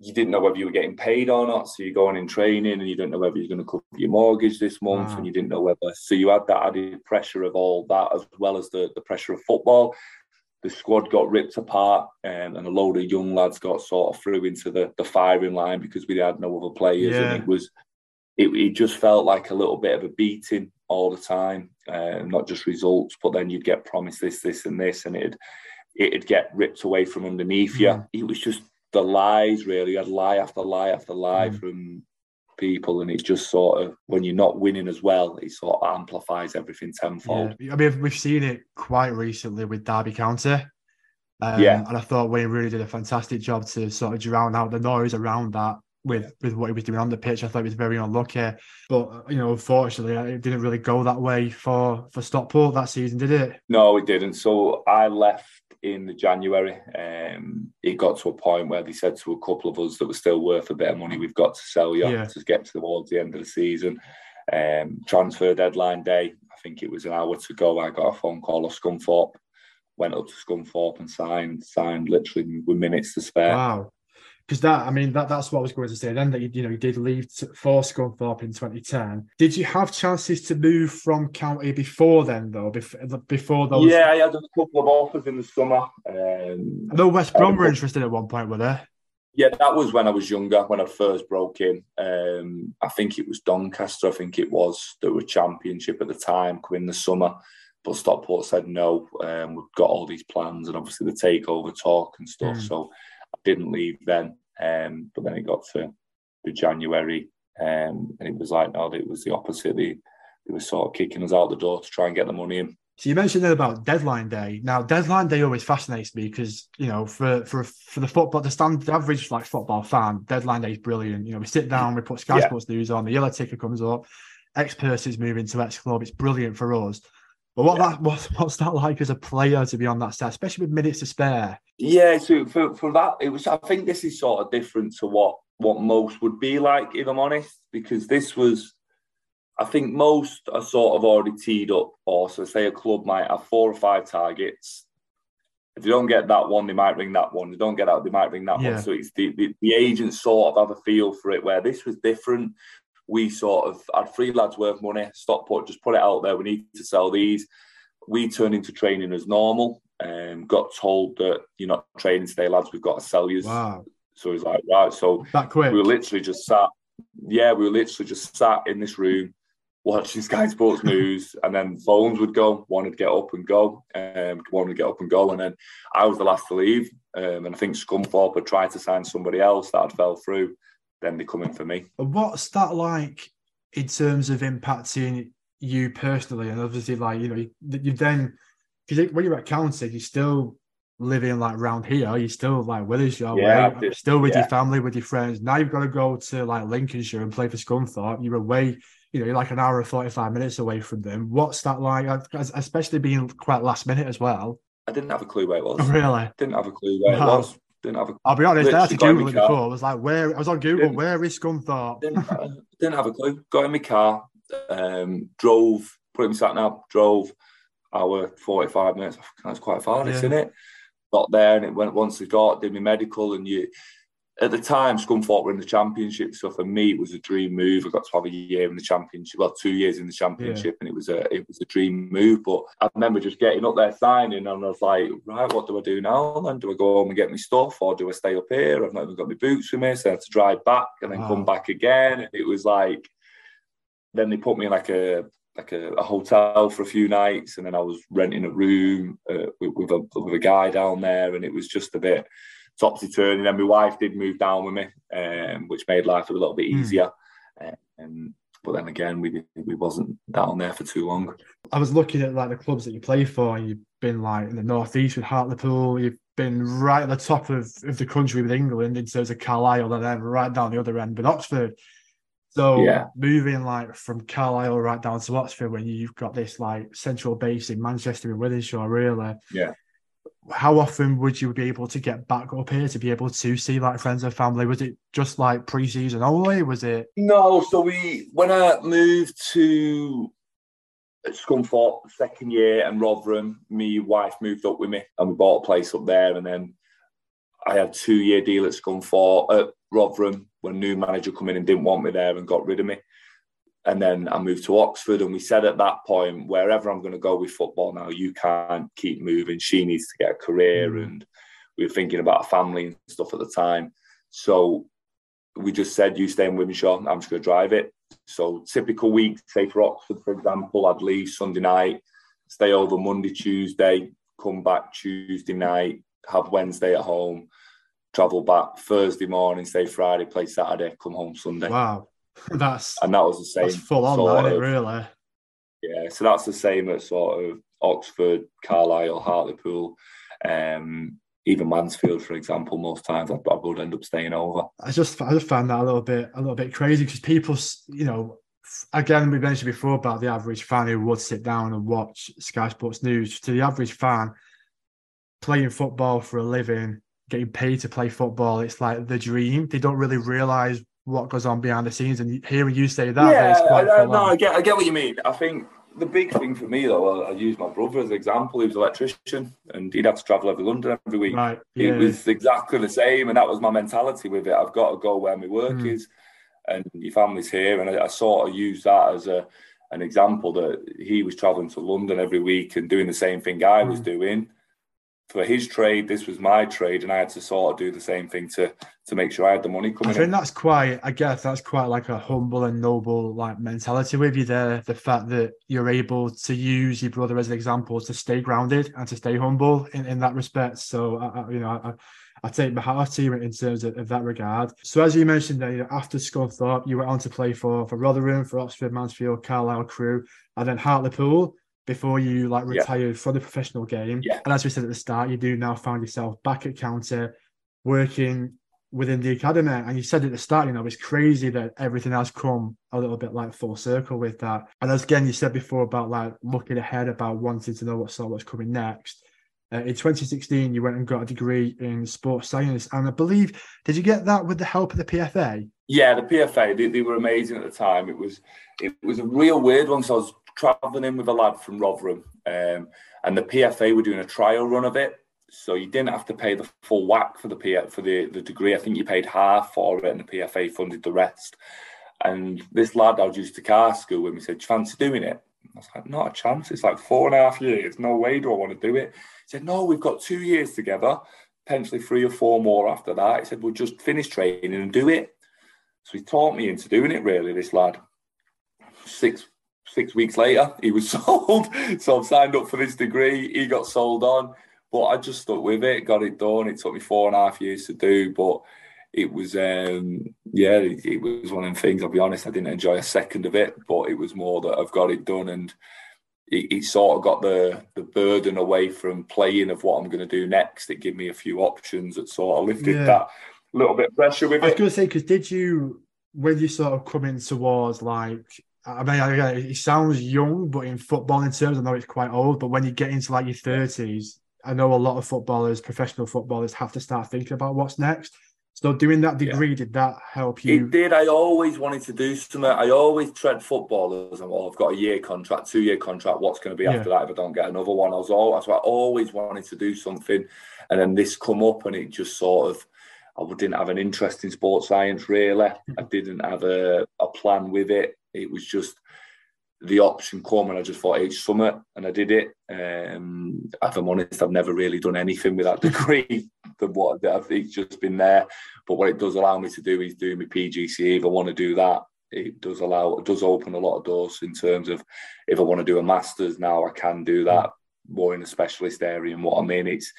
you didn't know whether you were getting paid or not. So you're going in training and you don't know whether you're going to cover your mortgage this month, wow. and you didn't know whether. So you had that added pressure of all that, as well as the, the pressure of football. The squad got ripped apart, um, and a load of young lads got sort of threw into the, the firing line because we had no other players. Yeah. And it was, it, it just felt like a little bit of a beating all the time, uh, not just results, but then you'd get promised this, this and this, and it'd, it'd get ripped away from underneath mm. you. It was just, the lies, really. You had lie after lie after lie mm. from people, and it just sort of, when you're not winning as well, it sort of amplifies everything tenfold. Yeah. I mean, we've seen it quite recently with Derby County. Um, yeah. And I thought Wayne really did a fantastic job to sort of drown out the noise around that with, with what he was doing on the pitch. I thought he was very unlucky. But, you know, unfortunately, it didn't really go that way for, for Stockport that season, did it? No, it didn't. So I left in the January, um, it got to a point where they said to a couple of us that were still worth a bit of money, we've got to sell you yeah. to get towards the end of the season. Um, transfer deadline day, I think it was an hour to go, I got a phone call off Scunthorpe, went up to Scunthorpe and signed, signed literally with minutes to spare. Wow. Because that, I mean, that, that's what I was going to say then, that you, you know, you did leave to, for Scunthorpe in twenty ten. Did you have chances to move from county before then, though? Before, before those? Yeah, I had a couple of offers in the summer. Um, I know West Brom were interested at one point, were they? Yeah, that was when I was younger, when I first broke in. Um, I think it was Doncaster, I think it was, that were Championship at the time, come in the summer. But Stockport said no, um, we've got all these plans and obviously the takeover talk and stuff, mm. so... I didn't leave then, um, but then it got to the January, um, and it was like, no, it was the opposite. They, they were sort of kicking us out the door to try and get the money in. So you mentioned that about deadline day. Now, deadline day always fascinates me because, you know, for for for the football, the standard average like football fan, deadline day is brilliant. You know, we sit down, we put Sky yeah. Sports News on, the yellow ticker comes up, X person's moving to X club. It's brilliant for us. But what yeah. that what, what's that like as a player to be on that side, especially with minutes to spare? Yeah, so for, for that, it was. I think this is sort of different to what, what most would be like, if I'm honest, because this was, I think most are sort of already teed up, or so say a club might have four or five targets. If they don't get that one, they might ring that one. If they don't get that, they might ring that yeah. one. So it's the, the, the agents sort of have a feel for it, where this was different. We sort of had three lads worth money. Stockport just put it out there. We need to sell these. We turned into training as normal. Um, got told that you're not training today, lads. We've got to sell you. Wow. So he's like, right. So that quick. We were literally just sat. Yeah, we were literally just sat in this room watching Sky Sports News, and then phones would go. One would get up and go. Um, one would get up and go, and then I was the last to leave. Um, and I think Scunthorpe had tried to sign somebody else that had fell through. Then they come in for me. What's that like in terms of impacting you personally? And obviously, like, you know, you, you then, because when you're at County, you're still living like round here. You're still like Wimishaw, yeah, right? Still with yeah. your family, with your friends. Now you've got to go to like Lincolnshire and play for Scunthorpe. You're away, you know, you're like an hour and forty-five minutes away from them. What's that like, especially being quite last minute as well? I didn't have a clue where it was. Oh, really? Didn't have a clue where no. it was. didn't have a. I'll be honest, I had to Google it before. I was like, where? I was on Google. Didn't, where is Scunthorpe? Didn't, uh, didn't have a clue. Got in my car, um, drove. Put in my sat nav. Drove hour forty-five minutes. That's quite far, yeah. Isn't it? Got there and it went once I got did my medical and you. At the time, Scunthorpe were in the Championship, so for me it was a dream move. I got to have a year in the Championship, well, two years in the Championship, yeah. And it was a it was a dream move. But I remember just getting up there signing, and I was like, right, what do I do now? And do I go home and get my stuff, or do I stay up here? I've not even got my boots with me, so I had to drive back and then wow. come back again. And it was like, then they put me in like a like a, a hotel for a few nights, and then I was renting a room uh, with, with a with a guy down there, and it was just a bit. Topsy-turvy, and then my wife did move down with me, um, which made life a little bit easier. Mm. Um, but then again, we we wasn't down there for too long. I was looking at like the clubs that you play for, and you've been like in the northeast with Hartlepool. You've been right at the top of, of the country with England in terms of Carlisle, and then right down the other end with Oxford. So yeah. Moving like from Carlisle right down to Oxford, when you've got this like central base in Manchester and Wimishaw, really. Yeah. How often would you be able to get back up here to be able to see like friends and family? Was it just like pre-season only? Was it? No, so we when I moved to Scunthorpe second year and Rotherham, me wife moved up with me and we bought a place up there. And then I had a two-year deal at Scunthorpe at Rotherham when new manager come in and didn't want me there and got rid of me. And then I moved to Oxford and we said at that point, wherever I'm going to go with football now, you can't keep moving. She needs to get a career. Mm. And we were thinking about a family and stuff at the time. So we just said, you stay in Wimishaw, I'm just going to drive it. So typical week, say for Oxford, for example, I'd leave Sunday night, stay over Monday, Tuesday, come back Tuesday night, have Wednesday at home, travel back Thursday morning, stay Friday, play Saturday, come home Sunday. Wow. That's and that was the same. That's full on, that, of, really. Yeah, so that's the same at sort of Oxford, Carlisle, Hartlepool, um, even Mansfield, for example. Most times, I, I would end up staying over. I just, I just found that a little bit, a little bit crazy because people, you know, again, we mentioned before about the average fan who would sit down and watch Sky Sports News. To the average fan, playing football for a living, getting paid to play football, it's like the dream. They don't really realise what goes on behind the scenes, and hearing you say that, yeah, it's quite I, I, no, I get, I get what you mean. I think the big thing for me, though, I, I use my brother as an example. He was an electrician, and he'd have to travel over London every week. Right, yeah. It was exactly the same, and that was my mentality with it. I've got to go where my work mm. is, and your family's here, and I, I sort of use that as a an example that he was traveling to London every week and doing the same thing I mm. was doing. For his trade, this was my trade, and I had to sort of do the same thing to to make sure I had the money coming in. I think in. that's quite, I guess that's quite like a humble and noble like mentality with you there, the fact that you're able to use your brother as an example to stay grounded and to stay humble in, in that respect. So, I, I, you know, I, I take my hat off to you in terms of, of that regard. So as you mentioned there, you know, after Scunthorpe, you went on to play for, for Rotherham, for Oxford, Mansfield, Carlisle, Crewe, and then Hartlepool. Before you like retired yeah. from the professional game. Yeah. And as we said at the start, you do now find yourself back at County working within the academy. And you said at the start, you know, it's crazy that everything has come a little bit like full circle with that. And as again, you said before about like looking ahead about wanting to know what sort of what's coming next. Uh, in twenty sixteen, you went and got a degree in sports science. And I believe, did you get that with the help of the P F A? Yeah, the P F A, they, they were amazing at the time. It was, it was a real weird one. So I was travelling in with a lad from Rotherham um, and the P F A were doing a trial run of it. So you didn't have to pay the full whack for the P F, for the, the degree. I think you paid half for it and the P F A funded the rest. And this lad I was used to car school with me said, do you fancy doing it? I was like, not a chance. It's like four and a half years. No way do I want to do it. He said, no, we've got two years together, potentially three or four more after that. He said, we'll just finish training and do it. So he taught me into doing it, really, this lad. Six Six weeks later, he was sold. So I've signed up for this degree. He got sold on. But I just stuck with it, got it done. It took me four and a half years to do. But it was, um, yeah, it, it was one of the things, I'll be honest, I didn't enjoy a second of it. But it was more that I've got it done. And it, it sort of got the, the burden away from playing of what I'm going to do next. It gave me a few options that sort of lifted yeah. that little bit of pressure with it. I was going to say, because did you, when you sort of come in towards like, I mean, I, it sounds young, but in football in terms, I know it's quite old, but when you get into like your thirties, I know a lot of footballers, professional footballers, have to start thinking about what's next. So doing that degree, yeah. did that help you? It did. I always wanted to do something. I always tread footballers. I'm, oh, I've got a year contract, two-year contract. What's going to be yeah. after that if I don't get another one? I was all, so I always wanted to do something. And then this come up and it just sort of, I didn't have an interest in sports science, really. I didn't have a, a plan with it. It was just the option come and I just thought, hey, summer, and I did it. Um, if I'm honest, I've never really done anything with that degree. than what it's just been there. But what it does allow me to do is do my P G C E. If I want to do that, it does allow, it does open a lot of doors in terms of if I want to do a master's now, I can do that more in a specialist area. And what I mean, it's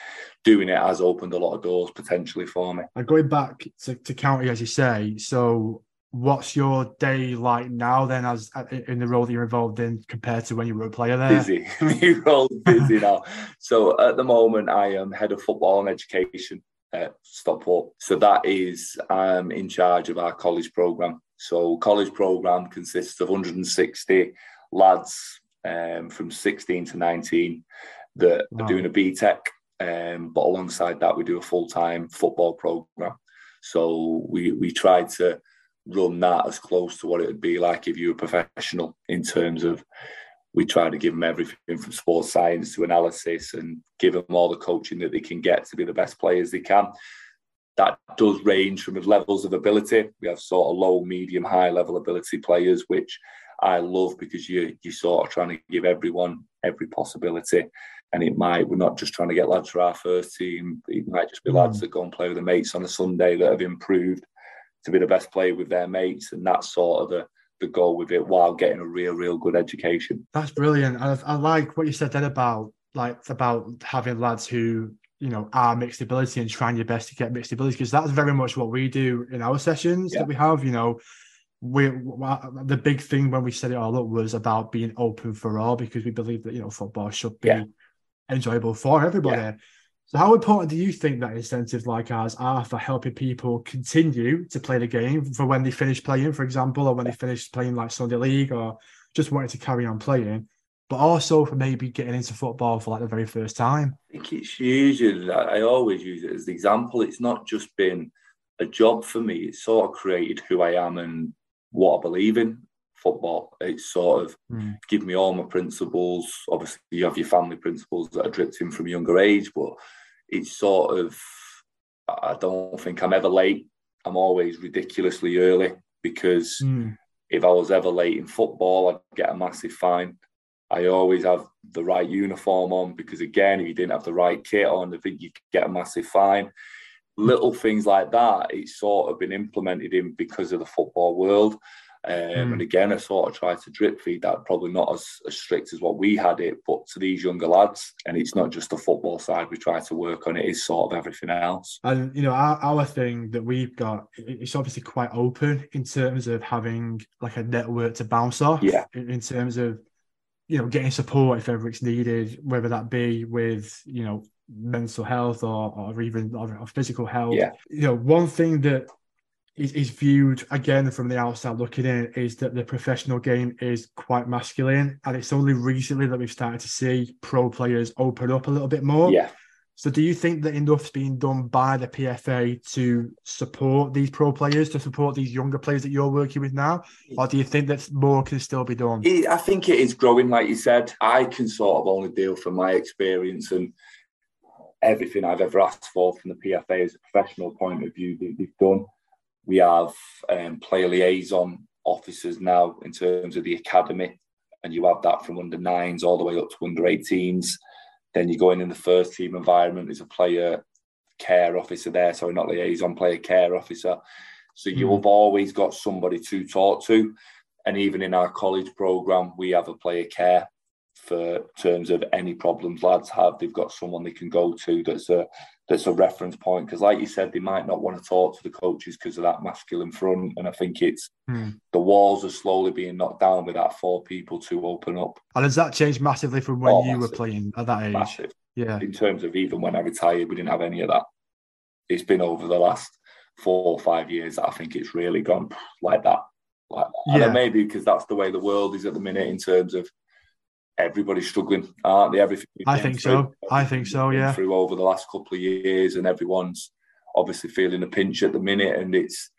doing it has opened a lot of doors potentially for me. And going back to, to county, as you say, so what's your day like now then, as in the role that you're involved in compared to when you were a player there? Busy. My role's busy now. So at the moment, I am head of football and education at Stockport. So that is, I'm in charge of our college programme. So college programme consists of one hundred sixty lads um, from sixteen to nineteen that wow. are doing a B Tech. Um, but alongside that, we do a full-time football programme. So we we try to run that as close to what it would be like if you were professional in terms of we try to give them everything from sports science to analysis and give them all the coaching that they can get to be the best players they can. That does range from levels of ability. We have sort of low, medium, high level ability players, which I love because you, you're sort of trying to give everyone every possibility. And it might, we're not just trying to get lads for our first team. It might just be mm-hmm. lads that go and play with their mates on a Sunday that have improved to be the best player with their mates, and that's sort of the, the goal with it while getting a real, real good education. That's brilliant. I, I like what you said then about like about having lads who, you know, are mixed ability and trying your best to get mixed ability, because that's very much what we do in our sessions yeah. that we have. You know, we, we the big thing when we set it all up was about being open for all, because we believe that, you know, football should be yeah. enjoyable for everybody. Yeah. So how important do you think that incentives like ours are for helping people continue to play the game for when they finish playing, for example, or when they finish playing like Sunday League or just wanting to carry on playing, but also for maybe getting into football for like the very first time? I think it's huge. I always use it as the example. It's not just been a job for me. It's sort of created who I am and what I believe in. Football, it's sort of mm. give me all my principles. Obviously, you have your family principles that are dripped in from a younger age, but it's sort of, I don't think I'm ever late. I'm always ridiculously early, because mm. if I was ever late in football, I'd get a massive fine. I always have the right uniform on, because again, if you didn't have the right kit on, I think you'd get a massive fine. Little things like that, it's sort of been implemented in because of the football world. Um, mm. And again, I sort of try to drip feed that, probably not as, as strict as what we had it, but to these younger lads. And it's not just the football side we try to work on, it is sort of everything else. And, you know, our, our thing that we've got, it's obviously quite open in terms of having like a network to bounce off, yeah. in, in terms of, you know, getting support if ever it's needed, whether that be with, you know, mental health or, or even or, or physical health. Yeah. You know, one thing that is viewed, again, from the outside looking in, is that the professional game is quite masculine, and it's only recently that we've started to see pro players open up a little bit more. Yeah. So do you think that enough's being done by the P F A to support these pro players, to support these younger players that you're working with now? Or do you think that more can still be done? It, I think it is growing, like you said. I can sort of only deal from my experience and everything I've ever asked for from the P F A as a professional point of view that they've done. We have um, player liaison officers now in terms of the academy, and you have that from under nines all the way up to under eighteens. Then you're going in the first team environment, there's a player care officer there, sorry, not liaison, player care officer. So you have always got somebody to talk to. And even in our college programme, we have a player care for terms of any problems lads have. They've got someone they can go to that's a that's a reference point, because like you said, they might not want to talk to the coaches because of that masculine front. And I think it's mm. the walls are slowly being knocked down with that for people to open up. And has that changed massively from when oh, you massive. were playing at that age? Massive. Yeah. In terms of even when I retired, we didn't have any of that. It's been over the last four or five years that I think it's really gone like that. Like that. Yeah. And maybe because that's the way the world is at the minute in terms of everybody's struggling, aren't they? Everything I think through, so. I think so, yeah. Through over the last couple of years, and everyone's obviously feeling the pinch at the minute, and it's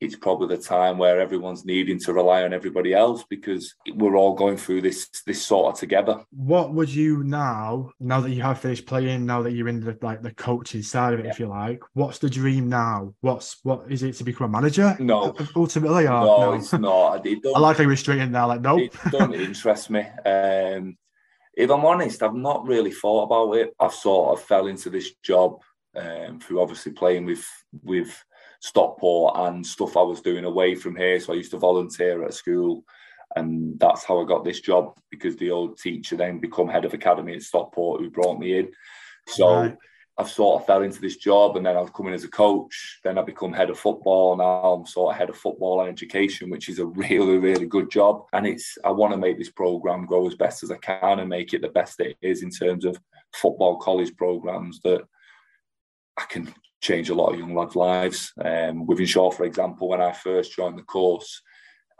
it's probably the time where everyone's needing to rely on everybody else, because we're all going through this this sort of together. What would you now, now that you have finished playing, now that you're in the, like, the coaching side of it, yeah. if you like, what's the dream now? What's what is it to become a manager? No, ultimately, or no, no, it's not. It I like how you're straight in there, like no, nope. It doesn't interest me. Um, if I'm honest, I've not really thought about it. I've sort of fell into this job um, through obviously playing with with. Stockport and stuff I was doing away from here. So I used to volunteer at school, and that's how I got this job, because the old teacher then become head of academy at Stockport, who brought me in. So right. I've sort of fell into this job, and then I've come in as a coach. Then I become head of football. Now I'm sort of head of football and education, which is a really, really good job. And it's I want to make this programme grow as best as I can and make it the best it is in terms of football college programmes that I can change a lot of young lads' lives. Um, Wimishaw, for example, when I first joined the course,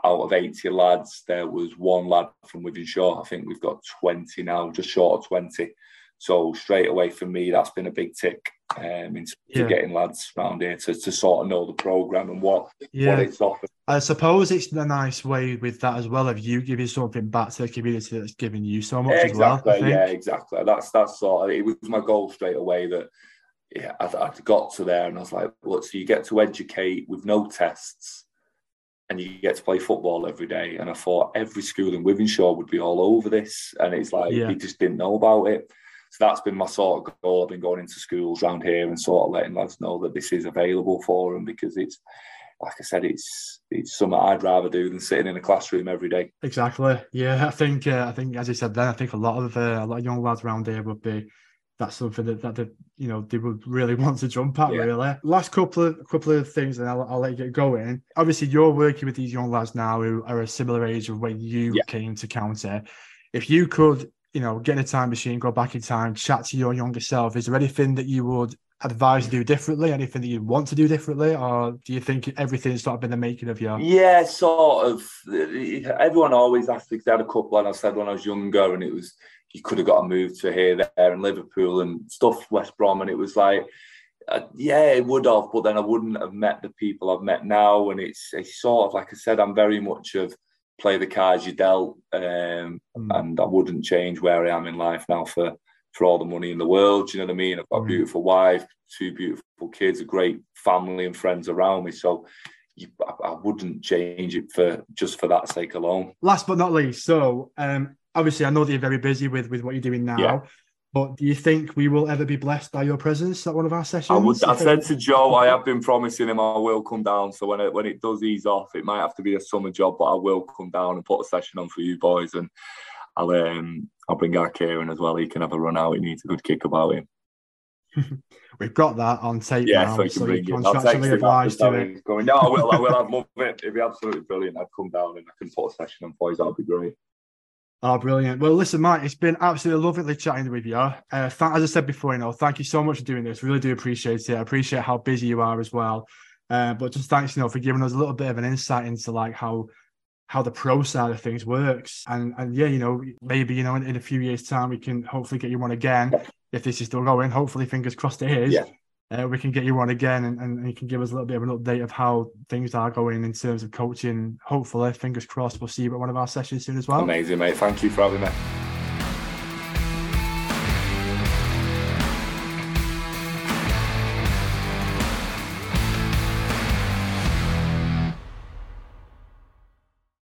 out of eighty lads, there was one lad from Wimishaw. I think we've got twenty now, just short of twenty. So straight away for me, that's been a big tick um, into yeah. getting lads around here to, to sort of know the programme and what, yeah. what it's offered. I suppose it's a nice way with that as well, of you giving something back to the community that's giving you so much exactly, as well. I think. Yeah, exactly. That's, that's sort of, it was my goal straight away that Yeah, I, I got to there and I was like, look, so you get to educate with no tests and you get to play football every day. And I thought every school in Wimishaw would be all over this. And it's like, yeah. we just didn't know about it. So that's been my sort of goal. I've been going into schools around here and sort of letting lads know that this is available for them, because it's, like I said, it's it's something I'd rather do than sitting in a classroom every day. Exactly. Yeah, I think, uh, I think as you said then, I think a lot of uh, a lot of young lads around here would be, that's something that, that they, you know, they would really want to jump at, yeah. really. Last couple of couple of things, and I'll, I'll let you get going. Obviously, you're working with these young lads now who are a similar age of when you yeah. came to County. If you could, you know, get in a time machine, go back in time, chat to your younger self, is there anything that you would advise to do differently? Anything that you want to do differently? Or do you think everything's sort of been the making of you? Yeah, sort of. Everyone always asked, because I had a couple, and I said when I was younger, and it was, you could have got a move to here, there, and Liverpool and stuff, West Brom. And it was like, uh, yeah, it would have, but then I wouldn't have met the people I've met now. And it's, it's sort of, like I said, I'm very much of play the cards you dealt. Um, mm. And I wouldn't change where I am in life now for, for all the money in the world. Do you know what I mean? I've got mm. a beautiful wife, two beautiful kids, a great family and friends around me. So You, I wouldn't change it for just for that sake alone. Last but not least, so um, obviously I know that you're very busy with, with what you're doing now, yeah. but do you think we will ever be blessed by your presence at one of our sessions? I, would, I said to Joe, I have been promising him I will come down, so when it, when it does ease off, it might have to be a summer job, but I will come down and put a session on for you boys, and I'll, um, I'll bring our Kieran as well. He can have a run out. He needs a good kick about him. We've got that on tape yeah, now, so, so you're contractually obliged to it. Going, no, I will, I will, I'd love it. It'd be absolutely brilliant. I'd come down and I can put a session on boys. That would be great. Oh, brilliant. Well, listen, Mike, it's been absolutely lovely chatting with you. Uh, th- as I said before, you know, thank you so much for doing this. Really do appreciate it. I appreciate how busy you are as well. Uh, but just thanks, you know, for giving us a little bit of an insight into like how how the pro side of things works. And, and yeah, you know, maybe, you know, in, in a few years' time, we can hopefully get you on again. If this is still going, hopefully, fingers crossed it is, yeah. uh, we can get you on again and, and you can give us a little bit of an update of how things are going in terms of coaching. Hopefully, fingers crossed, we'll see you at one of our sessions soon as well. Amazing, mate. Thank you for having me.